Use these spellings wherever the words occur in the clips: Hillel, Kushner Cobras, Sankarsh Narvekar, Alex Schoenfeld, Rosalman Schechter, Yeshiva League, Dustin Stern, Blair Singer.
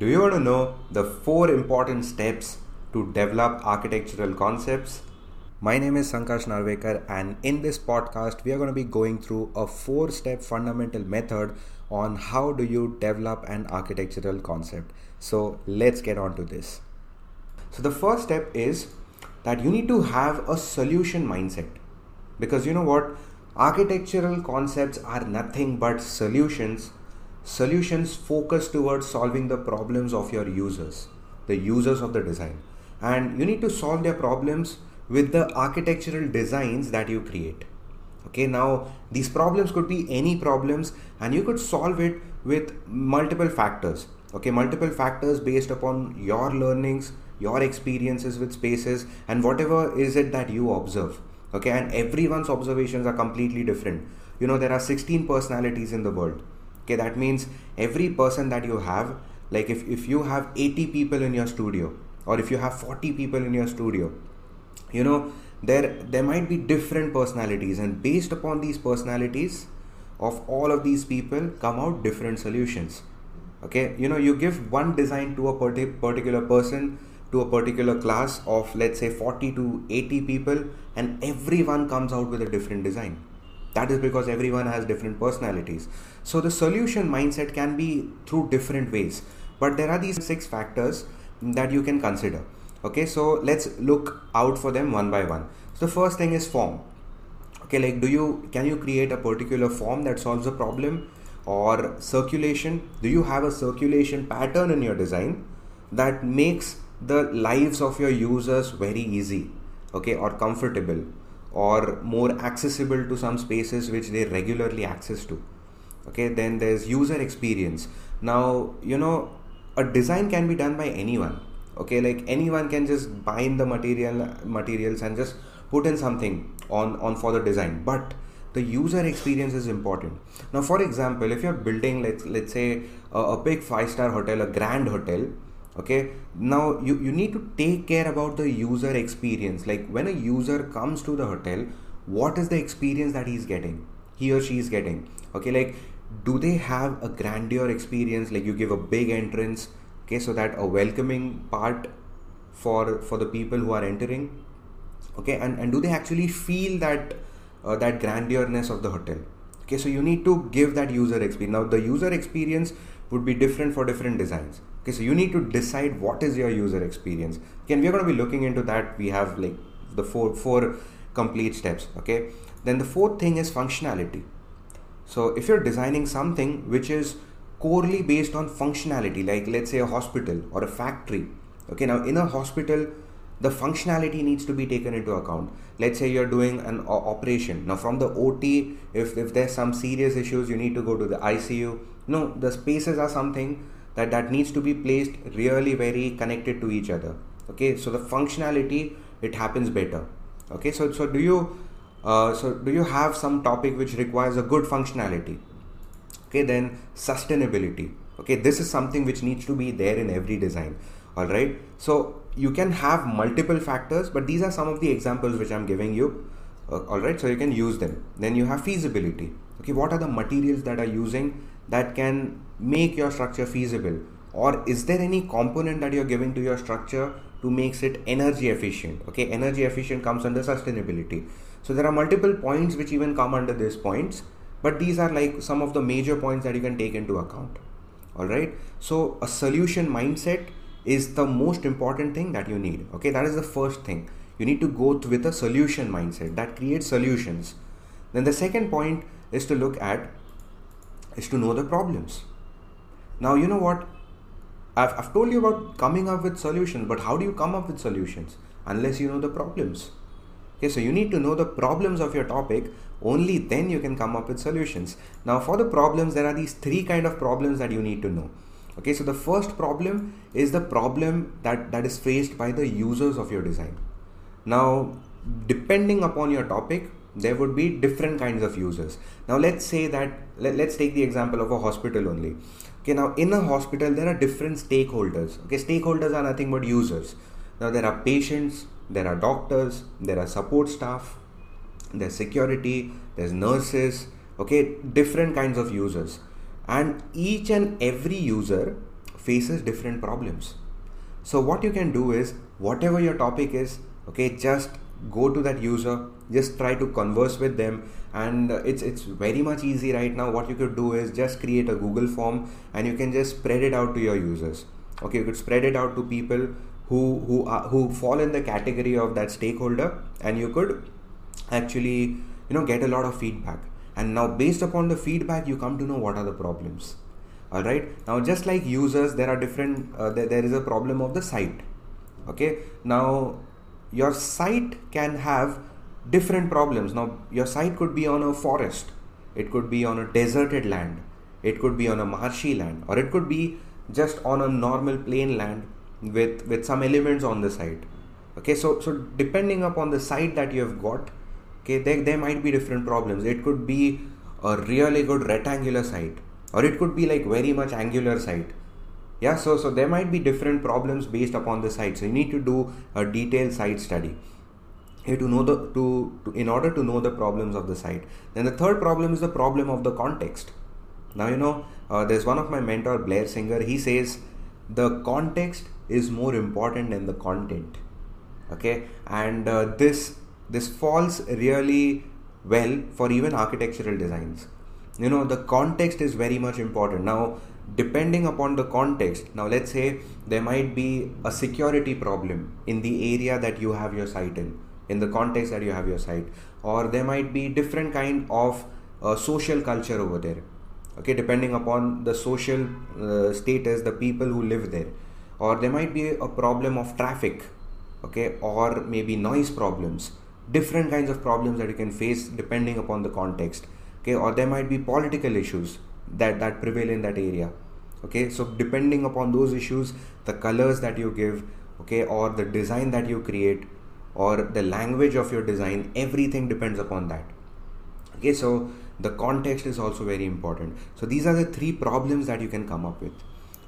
Do you want to know the 4 important steps to develop architectural concepts? My name is Sankarsh Narvekar, and in this podcast we are going to be going through a 4-step fundamental method on how do you develop an architectural concept. So let's get on to this. So the first step is that you need to have a solution mindset, because you know what, architectural concepts are nothing but solutions focused towards solving the problems of your users, the users of the design, and you need to solve their problems with the architectural designs that you create. Okay, now these problems could be any problems, and you could solve it with multiple factors. Okay, multiple factors based upon your learnings, your experiences with spaces, and whatever is it that you observe. Okay, and everyone's observations are completely different. You know, there are 16 personalities in the world. Okay, that means every person that you have, like if you have 80 people in your studio, or if you have 40 people in your studio, you know, there might be different personalities, and based upon these personalities of all of these people come out different solutions. Okay, you know, you give one design to a particular person, to a particular class of, let's say, 40 to 80 people, and everyone comes out with a different design. That is because everyone has different personalities. So the solution mindset can be through different ways, but there are these 6 factors that you can consider. Okay, so let's look out for them one by one. So the first thing is form. Okay, like can you create a particular form that solves a problem? Or circulation, do you have a circulation pattern in your design that makes the lives of your users very easy, okay, or comfortable, or more accessible to some spaces which they regularly access to? Okay, then there's user experience. Now, you know, a design can be done by anyone. Okay, like anyone can just bind the materials and just put in something on for the design, but the user experience is important. Now, for example, if you're building, let's say a big 5-star hotel, a grand hotel, okay, now you need to take care about the user experience. Like when a user comes to the hotel, what is the experience that he or she is getting? Okay, like do they have a grandeur experience? Like you give a big entrance, okay, so that a welcoming part for the people who are entering, okay, and do they actually feel that grandiousness of the hotel? Okay, so you need to give that user experience. Now, the user experience would be different for different designs. Okay, so you need to decide what is your user experience. Okay, and we're going to be looking into that. We have like the four complete steps. Okay, then the 4th thing is functionality. So if you're designing something which is corely based on functionality, like let's say a hospital or a factory. Okay, now in a hospital, the functionality needs to be taken into account. Let's say you're doing an operation. Now from the OT, if there's some serious issues, you need to go to the ICU. No, the spaces are something that needs to be placed really very connected to each other. Okay, so the functionality, it happens better. Okay, so do you have some topic which requires a good functionality? Okay, then sustainability. Okay, this is something which needs to be there in every design. All right, so you can have multiple factors, but these are some of the examples which I'm giving you. All right, so you can use them. Then you have feasibility. Okay, what are the materials that are using that can make your structure feasible? Or is there any component that you're giving to your structure to make it energy efficient? Okay, energy efficient comes under sustainability. So there are multiple points which even come under these points, but these are like some of the major points that you can take into account. All right, so a solution mindset is the most important thing that you need. Okay, that is the first thing. You need to go with a solution mindset that creates solutions. Then the second point is to know the problems. Now, you know what, I've told you about coming up with solutions, but how do you come up with solutions unless you know the problems? Okay, so you need to know the problems of your topic. Only then you can come up with solutions. Now, for the problems, there are these 3 kind of problems that you need to know. Okay, so the first problem is the problem that is faced by the users of your design. Now, depending upon your topic, there would be different kinds of users. Now, let's say that, let's take the example of a hospital only. Okay, now in a hospital, there are different stakeholders. Okay, stakeholders are nothing but users. Now, there are patients, there are doctors, there are support staff, there's security, there's nurses, okay, different kinds of users. And each and every user faces different problems. So what you can do is, whatever your topic is, okay, just go to that user, just try to converse with them, and it's very much easy right now. What you could do is just create a Google form and you can just spread it out to your users. Okay, you could spread it out to people who fall in the category of that stakeholder, and you could actually, you know, get a lot of feedback. And now based upon the feedback, you come to know what are the problems. All right. Now, just like users, there are different, there is a problem of the site. Okay. Now, your site can have different problems. Now, your site could be on a forest, it could be on a deserted land, it could be on a marshy land, or it could be just on a normal plain land with some elements on the site. Okay. So depending upon the site that you have got, okay, there might be different problems. It could be a really good rectangular site, or it could be like very much angular site. Yeah, so there might be different problems based upon the site. So you need to do a detailed site study to know in order to know the problems of the site. Then the third problem is the problem of the context. Now, you know, there's one of my mentor, Blair Singer. He says the context is more important than the content. Okay, and this falls really well for even architectural designs. You know, the context is very much important. Now, depending upon the context, now let's say there might be a security problem in the area that you have your site in the context that you have your site, or there might be different kind of social culture over there. Okay, depending upon the social status, the people who live there, or there might be a problem of traffic. Okay, or maybe noise problems, different kinds of problems that you can face depending upon the context. Okay, or there might be political issues that prevail in that area. Okay, so depending upon those issues, the colors that you give, okay, or the design that you create, or the language of your design, everything depends upon that. Okay, so the context is also very important. So these are the three problems that you can come up with.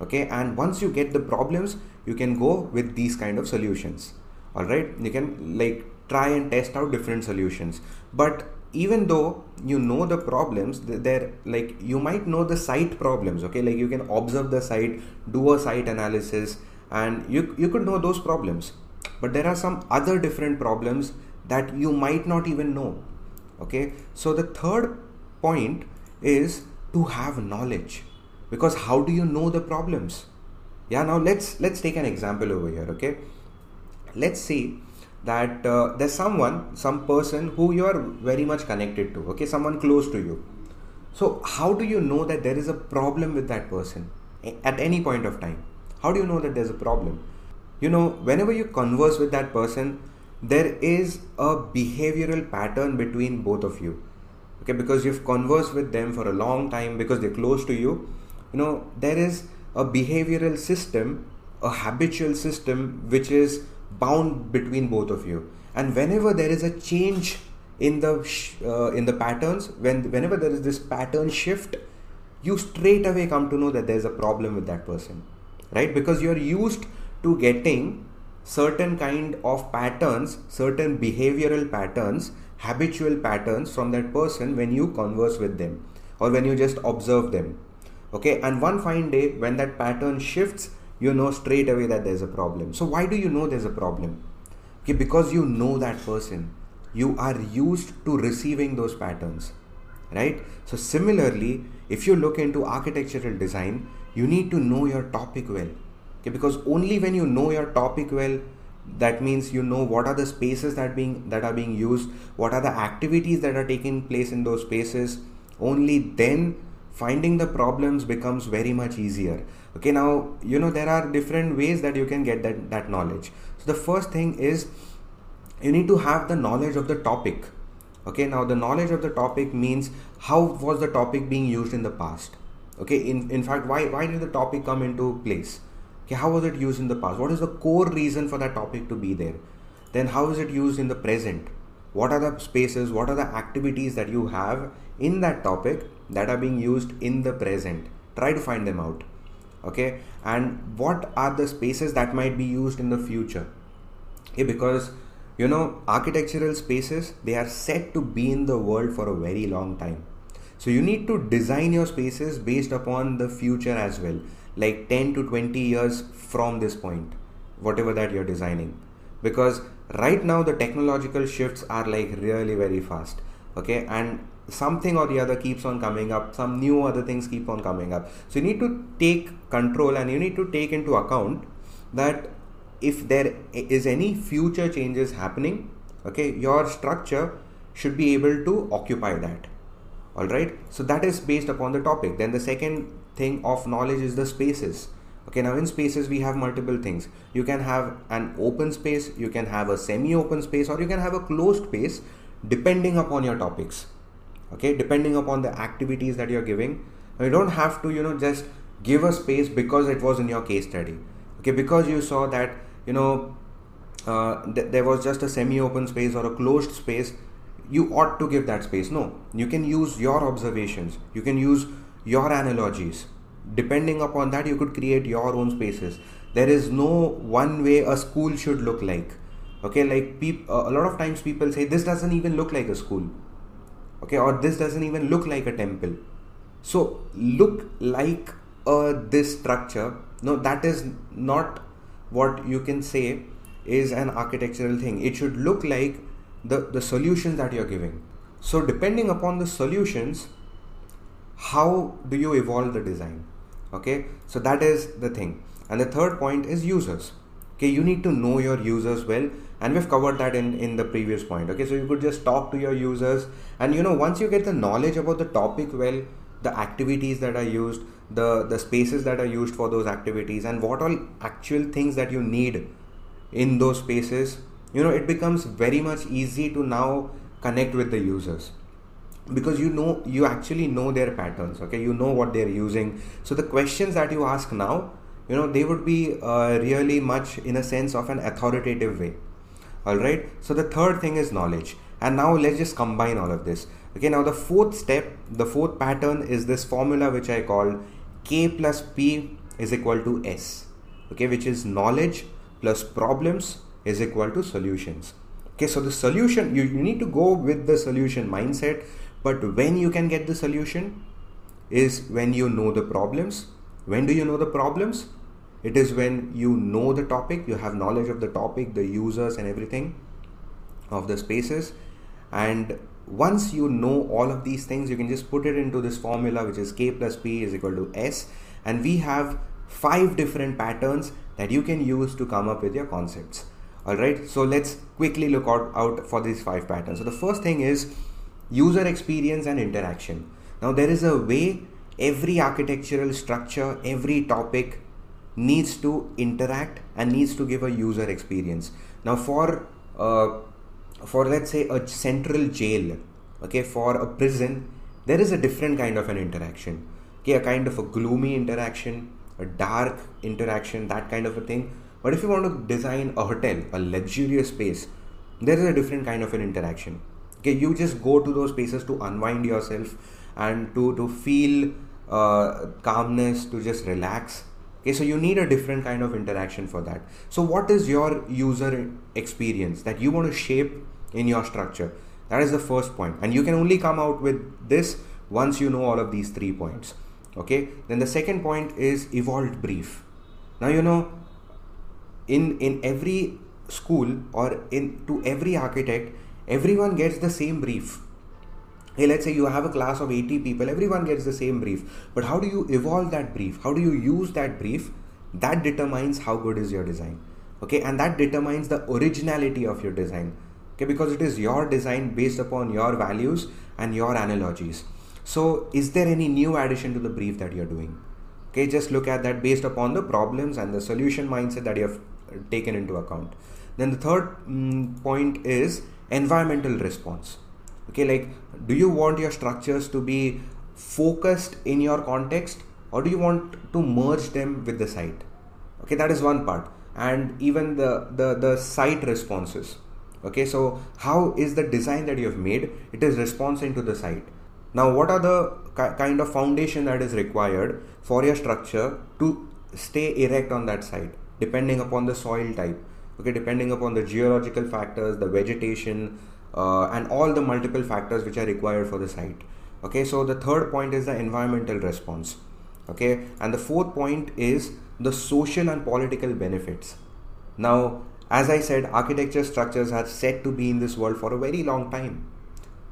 Okay, and once you get the problems, you can go with these kind of solutions. All right, you can like try and test out different solutions. But even though you know the problems, there, like you might know the site problems. Okay, like you can observe the site, do a site analysis, and you could know those problems. But there are some other different problems that you might not even know. Okay, so the third point is to have knowledge. Because how do you know the problems? Yeah, now let's take an example over here. Okay, let's say that there's some person who you are very much connected to. Okay, someone close to you. So how do you know that there is a problem with that person at any point of time? How do you know that there's a problem? You know, whenever you converse with that person, there is a behavioral pattern between both of you. Okay, because you've conversed with them for a long time, because they're close to you. You know, there is a behavioral system, a habitual system, which is bound between both of you. And whenever there is a change in the patterns, whenever there is this pattern shift, you straight away come to know that there's a problem with that person, right? Because you're used to getting certain kind of patterns, certain behavioral patterns, habitual patterns from that person when you converse with them or when you just observe them. Okay, and one fine day when that pattern shifts, you know straight away that there's a problem. So why do you know there's a problem? Okay, because you know that person. You are used to receiving those patterns, right? So similarly, if you look into architectural design, you need to know your topic well. Okay, because only when you know your topic well, that means you know what are the spaces that are being used, what are the activities that are taking place in those spaces. Only then finding the problems becomes very much easier. Okay, now you know there are different ways that you can get that knowledge. So the first thing is you need to have the knowledge of the topic. Okay, now the knowledge of the topic means how was the topic being used in the past. Okay, in fact, why did the topic come into place? Okay, how was it used in the past? What is the core reason for that topic to be there? Then how is it used in the present? What are the spaces, what are the activities that you have in that topic that are being used in the present? Try to find them out. Okay, and what are the spaces that might be used in the future? Okay, because you know architectural spaces, they are set to be in the world for a very long time. So you need to design your spaces based upon the future as well. like 10 to 20 years from this point, whatever that you're designing. Because right now the technological shifts are like really very fast, okay, and something or the other keeps on coming up, some new other things keep on coming up. So you need to take control and you need to take into account that if there is any future changes happening, okay, your structure should be able to occupy that. All right, so that is based upon the topic. Then the second thing of knowledge is the spaces. Okay, now in spaces we have multiple things. You can have an open space, you can have a semi-open space, or you can have a closed space, depending upon your topics. Okay, depending upon the activities that you're giving. Now, you don't have to, just give a space because it was in your case study. Okay, because you saw that, there was just a semi-open space or a closed space, you ought to give that space. No, you can use your observations, you can use your analogies. Depending upon that, you could create your own spaces. There is no one way a school should look like. Okay, like a lot of times people say this doesn't even look like a school. Okay, or this doesn't even look like a temple. So look like this structure. No, that is not what you can say is an architectural thing. It should look like the solutions that you're giving. So depending upon the solutions, how do you evolve the design? Okay, so that is the thing. And the third point is users. Okay, you need to know your users well, and we've covered that in the previous point. Okay, so you could just talk to your users, and once you get the knowledge about the topic well, the activities that are used, the spaces that are used for those activities, and what all actual things that you need in those spaces, it becomes very much easy to now connect with the users, because you actually know their patterns. Okay, you know what they're using. So the questions that you ask now, they would be really much in a sense of an authoritative way. All right, so the third thing is knowledge. And now let's just combine all of this. Okay, now the fourth step, the fourth pattern is this formula which I call K+P=S. Okay, which is knowledge plus problems is equal to solutions. Okay, so the solution, you need to go with the solution mindset. But when you can get the solution is when you know the problems. When do you know the problems? It is when you know the topic, you have knowledge of the topic, the users and everything of the spaces. And once you know all of these things, you can just put it into this formula, which is K+P=S. And we have 5 different patterns that you can use to come up with your concepts. All right, so let's quickly look out for these 5 patterns. So the first thing is user experience and interaction. Now there is a way every architectural structure, every topic needs to interact and needs to give a user experience. Now for let's say a central jail, okay, for a prison, there is a different kind of an interaction. Okay, a kind of a gloomy interaction, a dark interaction, that kind of a thing. But if you want to design a hotel, a luxurious space, there is a different kind of an interaction. Okay, you just go to those spaces to unwind yourself and to feel calmness, to just relax. Okay, so you need a different kind of interaction for that. So what is your user experience that you want to shape in your structure? That is the first point. And you can only come out with this once you know all of these 3 points. Okay, then the second point is evolved brief. Now, in every school or to every architect, everyone gets the same brief. Hey, let's say you have a class of 80 people, everyone gets the same brief. But how do you evolve that brief? How do you use that brief? That determines how good is your design. Okay, and that determines the originality of your design. Okay, because it is your design based upon your values and your analogies. So is there any new addition to the brief that you're doing? Okay, just look at that based upon the problems and the solution mindset that you have taken into account. Then the third point is environmental response. Okay, like, do you want your structures to be focused in your context, or do you want to merge them with the site? Okay, that is one part. And even the site responses. Okay, so how is the design that you have made? It is responding to the site. Now, what are the kind of foundation that is required for your structure to stay erect on that site, depending upon the soil type? Okay, depending upon the geological factors, the vegetation, and all the multiple factors which are required for the site. Okay, so the third point is the environmental response. Okay, and the fourth point is the social and political benefits. Now, as I said, architecture structures are said to be in this world for a very long time.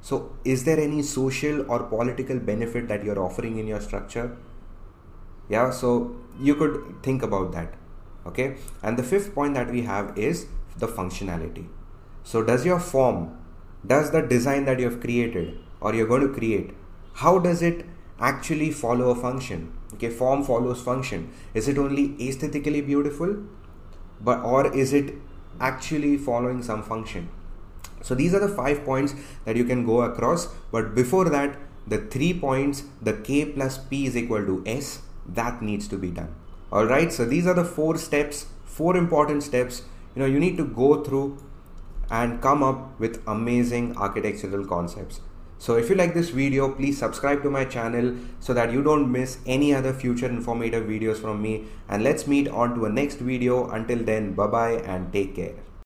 So is there any social or political benefit that you're offering in your structure? Yeah, so you could think about that. Okay, and the fifth point that we have is the functionality. So does your form, does the design that you've created or you're going to create, how does it actually follow a function? Okay, form follows function. Is it only aesthetically beautiful, but or is it actually following some function? So these are the 5 points that you can go across, but before that, the 3 points, the K+P=S, that needs to be done. All right, so these are the 4 steps, 4 important steps, you know, you need to go through and come up with amazing architectural concepts. So if you like this video, please subscribe to my channel so that you don't miss any other future informative videos from me, and let's meet on to a next video. Until then, bye bye and take care.